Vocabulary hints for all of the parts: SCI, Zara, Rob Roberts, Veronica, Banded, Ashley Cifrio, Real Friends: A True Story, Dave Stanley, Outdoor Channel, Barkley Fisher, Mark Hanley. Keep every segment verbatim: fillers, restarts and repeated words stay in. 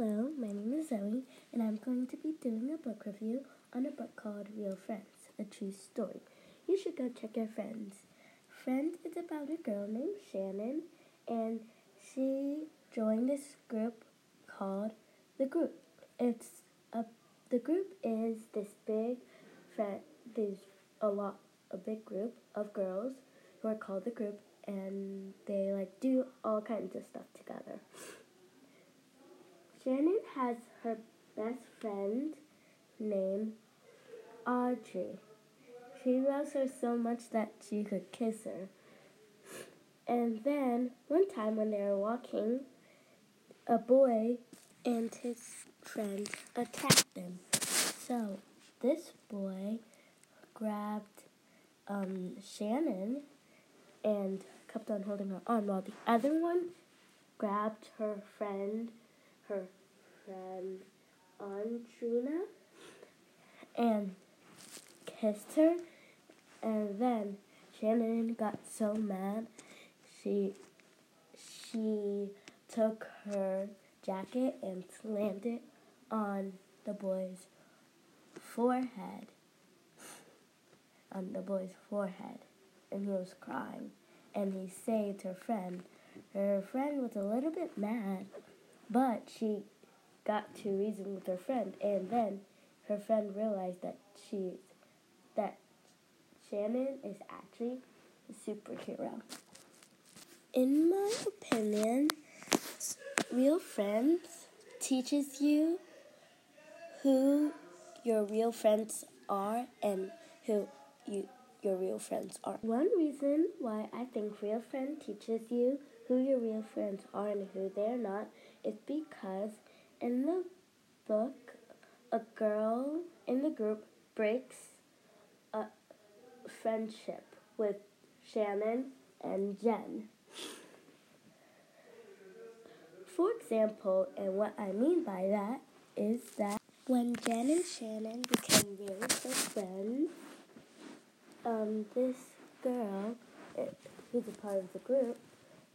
Hello, my name is Zoe, and I'm going to be doing a book review on a book called Real Friends: A True Story. You should go check out Friends. Friends is about a girl named Shannon, and she joined this group called The Group. It's a the group is this big friend. There's a lot, a big group of girls who are called The Group, and they like do all kinds of stuff together. Shannon has her best friend named Audrey. She loves her so much that she could kiss her. And then, one time when they were walking, a boy and his friend attacked them. So, this boy grabbed um, Shannon and kept on holding her arm, while the other one grabbed her friend her friend Andrina and kissed her, and then Shannon got so mad she she took her jacket and slammed it on the boy's forehead on the boy's forehead and he was crying, and he saved her friend. Her friend was a little bit mad, but she got to reason with her friend, and then her friend realized that she, that Shannon is actually a superhero. In my opinion, Real Friends teaches you who your real friends are and who you, your real friends are. One reason why I think Real Friends teaches you who your real friends are and who they're not is because in the book, a girl in the group breaks a friendship with Shannon and Jen. For example, and what I mean by that is that when Jen and Shannon became really good friends, um, this girl, who's a part of the group,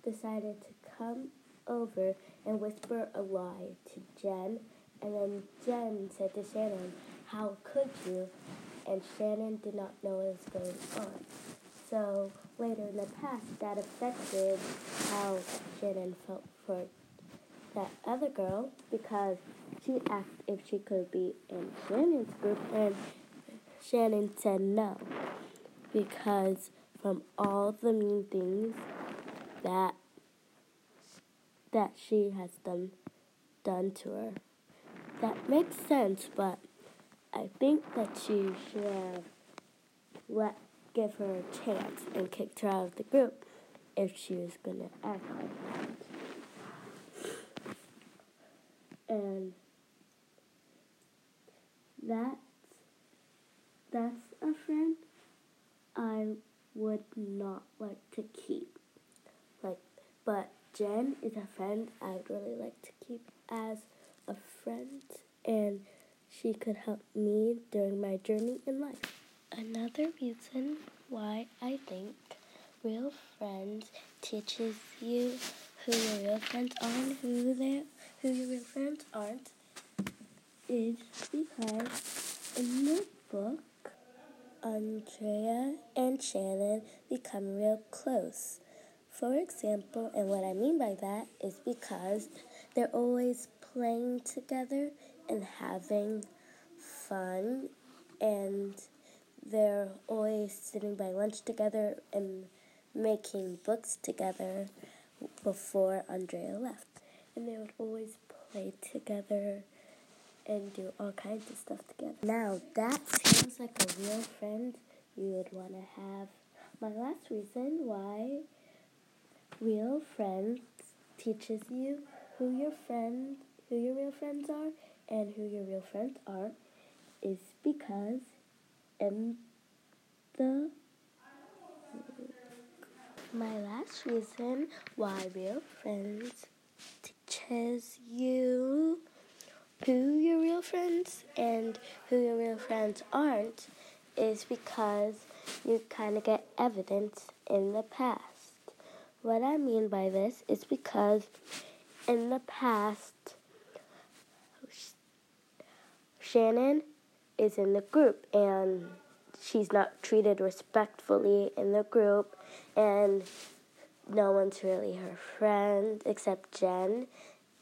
decided to come over and whisper a lie to Jen, and then Jen said to Shannon, "How could you?" And Shannon did not know what was going on. So later in the past, that affected how Shannon felt for that other girl, because she asked if she could be in Shannon's group, and Shannon said no, because from all the mean things that that she has done, done to her. That makes sense, but I think that she should have let, give her a chance and kicked her out of the group if she was going to act like that. And that's, that's a friend I would not like to keep. Like, but Jen is a friend I'd really like to keep as a friend, and she could help me during my journey in life. Another reason why I think Real Friends teaches you who your real friends are and who they who your real friends aren't is because in the book, Andrea and Shannon become real close. For example, and what I mean by that is because they're always playing together and having fun, and they're always sitting by lunch together and making books together before Andrea left. And they would always play together and do all kinds of stuff together. Now, that sounds like a real friend you would want to have. My last reason why Real Friends teaches you who your friend, who your real friends are and who your real friends aren't is because in the my last reason why Real Friends teaches you who your real friends and who your real friends aren't is because you kind of get evidence in the past. What I mean by this is because in the past, Shannon is in the group, and she's not treated respectfully in the group, and no one's really her friend except Jen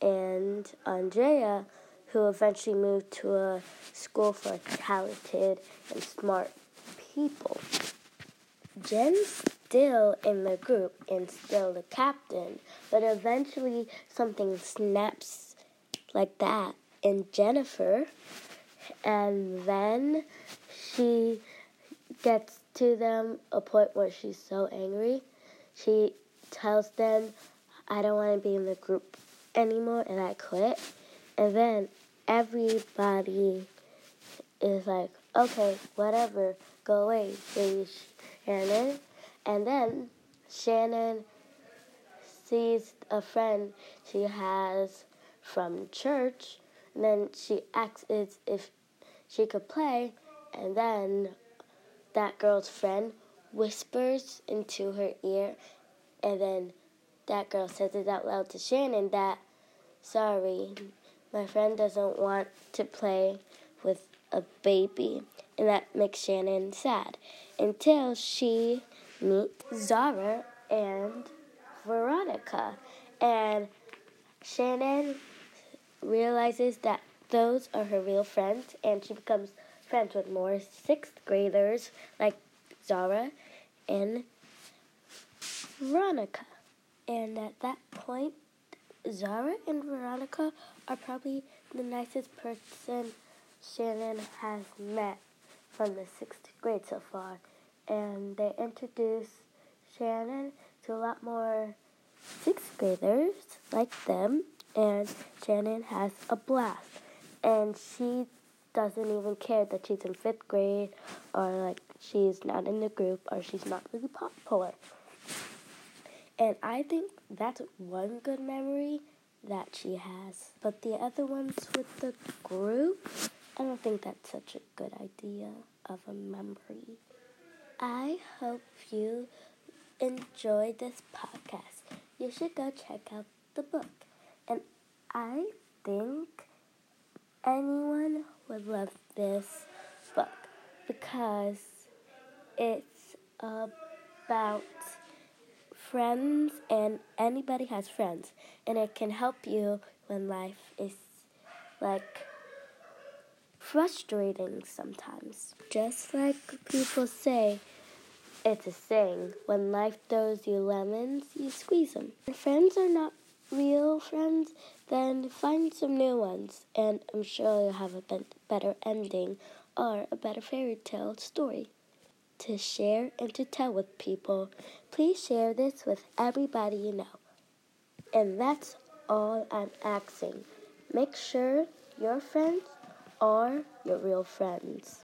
and Andrea, who eventually moved to a school for talented and smart people. Jen's still in the group and still the captain, but eventually something snaps like that in Jennifer, and then she gets to them a point where she's so angry. She tells them, I don't want to be in the group anymore, and I quit. And then everybody is like, okay, whatever, go away, baby Shannon. And then Shannon sees a friend she has from church, and then she asks if she could play, and then that girl's friend whispers into her ear, and then that girl says it out loud to Shannon that, sorry, my friend doesn't want to play with a baby, and that makes Shannon sad until she meets Zara and Veronica, and Shannon realizes that those are her real friends, and she becomes friends with more sixth graders like Zara and Veronica. And at that point, Zara and Veronica are probably the nicest person Shannon has met from the sixth grade so far. And they introduce Shannon to a lot more sixth graders like them. And Shannon has a blast. And she doesn't even care that she's in fifth grade or like she's not in the group or she's not really popular. And I think that's one good memory that she has. But the other ones with the group, I don't think that's such a good idea of a memory. I hope you enjoyed this podcast. You should go check out the book. And I think anyone would love this book because it's about friends, and anybody has friends, and it can help you when life is like frustrating sometimes. Just like people say, it's a saying, when life throws you lemons, you squeeze them. When friends are not real friends, then find some new ones, and I'm sure you'll have a better ending or a better fairy tale story to share and to tell with people. Please share this with everybody you know. And that's all I'm asking. Make sure your friends are your real friends.